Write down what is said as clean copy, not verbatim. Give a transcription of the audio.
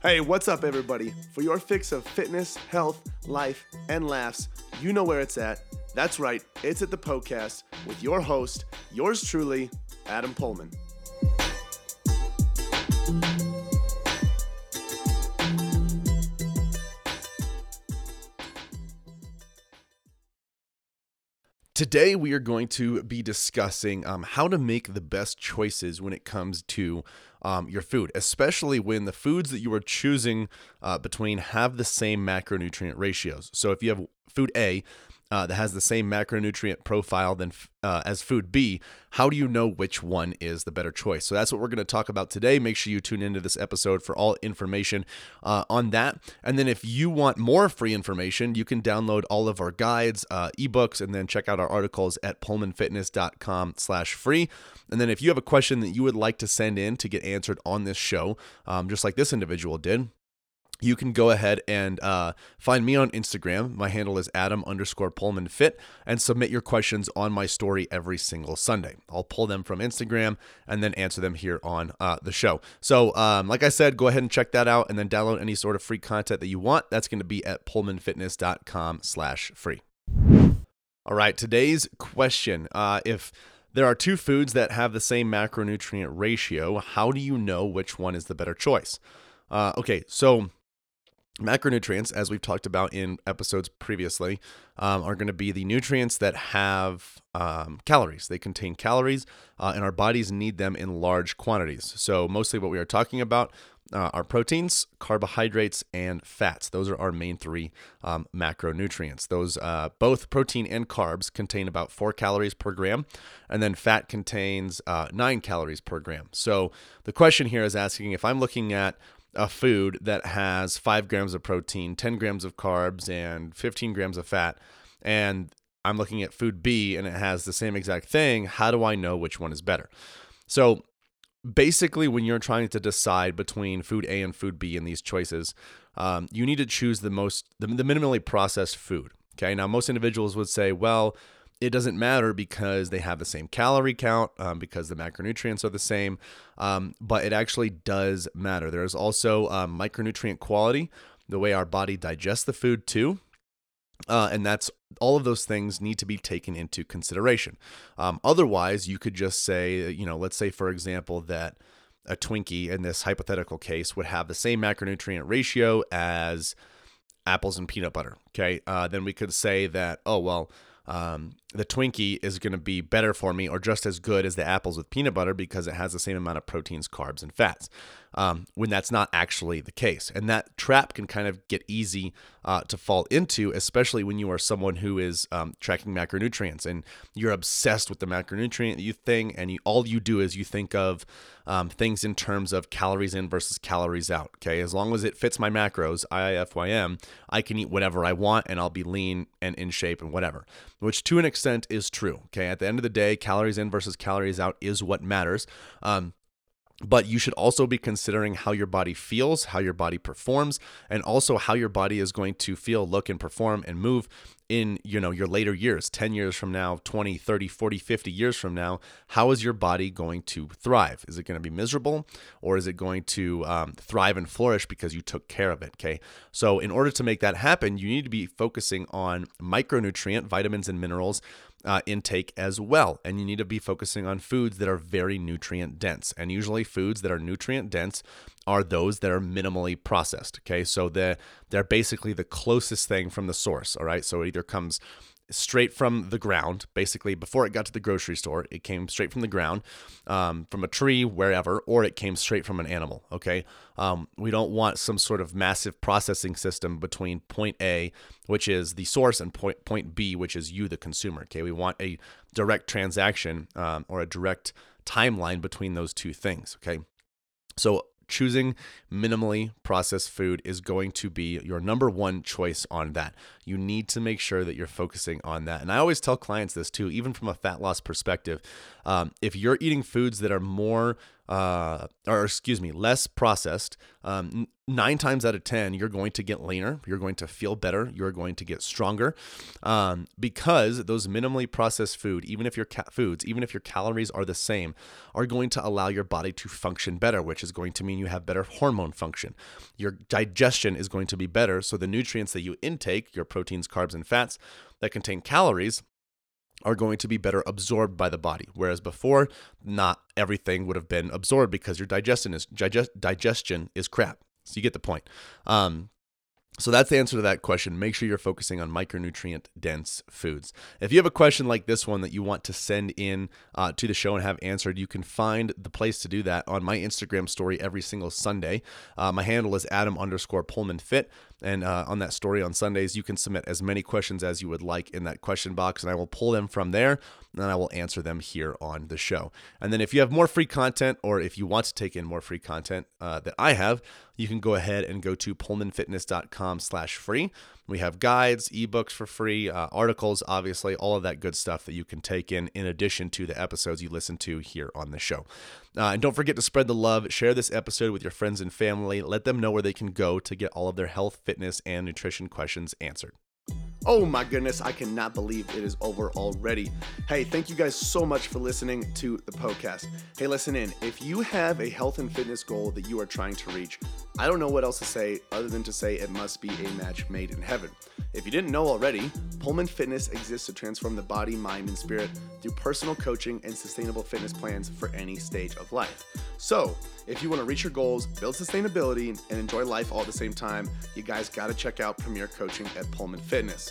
Hey, what's up, everybody? For your fix of fitness, health, life, and laughs, you know where it's at. That's right, it's at The Poecast with your host, yours truly, Adam Poehlmann. Today, we are going to be discussing how to make the best choices when it comes to your food, especially when the foods that you are choosing between have the same macronutrient ratios. So if you have food A that has the same macronutrient profile than as food B, how do you know which one is the better choice? So that's what we're going to talk about today. Make sure you tune into this episode for all information on that. And then if you want more free information, you can download all of our guides, ebooks, and then check out our articles at poehlmannfitness.com/free. And then if you have a question that you would like to send in to get answered on this show, just like this individual did, you can go ahead and find me on Instagram. My handle is Adam_PoehlmannFit and submit your questions on my story every single Sunday. I'll pull them from Instagram and then answer them here on the show. So like I said, go ahead and check that out and then download any sort of free content that you want. That's going to be at poehlmannfitness.com/free. All right, today's question. If there are two foods that have the same macronutrient ratio, how do you know which one is the better choice? Okay, so macronutrients, as we've talked about in episodes previously, are going to be the nutrients that have calories. They contain calories, and our bodies need them in large quantities. So mostly what we are talking about are proteins, carbohydrates, and fats. Those are our main three macronutrients. Those both protein and carbs contain about 4 calories per gram, and then fat contains 9 calories per gram. So the question here is asking if I'm looking at a food that has 5 grams of protein, 10 grams of carbs, and 15 grams of fat, and I'm looking at food B and it has the same exact thing, how do I know which one is better? So basically, when you're trying to decide between food A and food B in these choices, you need to choose the minimally processed food. Okay. Now, most individuals would say, well, it doesn't matter because they have the same calorie count, because the macronutrients are the same, but it actually does matter. There is also micronutrient quality, the way our body digests the food too, and that's all of those things need to be taken into consideration. Otherwise, you could just say, let's say, for example, that a Twinkie in this hypothetical case would have the same macronutrient ratio as apples and peanut butter, okay? Then we could say that, the Twinkie is going to be better for me or just as good as the apples with peanut butter because it has the same amount of proteins, carbs, and fats, when that's not actually the case. And that trap can kind of get easy to fall into, especially when you are someone who is tracking macronutrients and you're obsessed with the macronutrient thing, and all you do is you think of things in terms of calories in versus calories out, okay? As long as it fits my macros, IIFYM, I can eat whatever I want and I'll be lean and in shape and whatever, which to an extent is true. Okay. At the end of the day, calories in versus calories out is what matters. But you should also be considering how your body feels, how your body performs, and also how your body is going to feel, look, and perform and move in, your later years, 10 years from now, 20, 30, 40, 50 years from now. How is your body going to thrive? Is it going to be miserable, or is it going to thrive and flourish because you took care of it? Okay. So in order to make that happen, you need to be focusing on micronutrient, vitamins and minerals, intake as well. And you need to be focusing on foods that are very nutrient dense. And usually foods that are nutrient dense are those that are minimally processed. Okay. So they're basically the closest thing from the source. All right. So it either comes straight from the ground, basically before it got to the grocery store, it came straight from the ground, from a tree, wherever, or it came straight from an animal, okay? We don't want some sort of massive processing system between point A, which is the source, and point B, which is you, the consumer, okay? We want a direct transaction or a direct timeline between those two things, okay? So choosing minimally processed food is going to be your number one choice on that. You need to make sure that you're focusing on that. And I always tell clients this too, even from a fat loss perspective, if you're eating foods that are more less processed, 9 times out of 10, you're going to get leaner, you're going to feel better, you're going to get stronger, because those minimally processed food, even if your calories are the same, are going to allow your body to function better, which is going to mean you have better hormone function. Your digestion is going to be better, so the nutrients that you intake, your proteins, carbs, and fats that contain calories, are going to be better absorbed by the body, whereas before, not everything would have been absorbed because your digestion is crap. So you get the point. So that's the answer to that question. Make sure you're focusing on micronutrient-dense foods. If you have a question like this one that you want to send in to the show and have answered, you can find the place to do that on my Instagram story every single Sunday. My handle is Adam_PoehlmannFit. And on that story on Sundays, you can submit as many questions as you would like in that question box, and I will pull them from there, and I will answer them here on the show. And then if you have more free content, or if you want to take in more free content that I have, you can go ahead and go to poehlmannfitness.com/free. We have guides, ebooks for free, articles, obviously, all of that good stuff that you can take in addition to the episodes you listen to here on the show. And don't forget to spread the love. Share this episode with your friends and family. Let them know where they can go to get all of their health, fitness, and nutrition questions answered. Oh my goodness, I cannot believe it is over already. Hey, thank you guys so much for listening to the podcast. Hey, listen in. If you have a health and fitness goal that you are trying to reach, I don't know what else to say other than to say it must be a match made in heaven. If you didn't know already, Poehlmann Fitness exists to transform the body, mind, and spirit through personal coaching and sustainable fitness plans for any stage of life. So, if you want to reach your goals, build sustainability, and enjoy life all at the same time, you guys got to check out Premier Coaching at Poehlmann Fitness.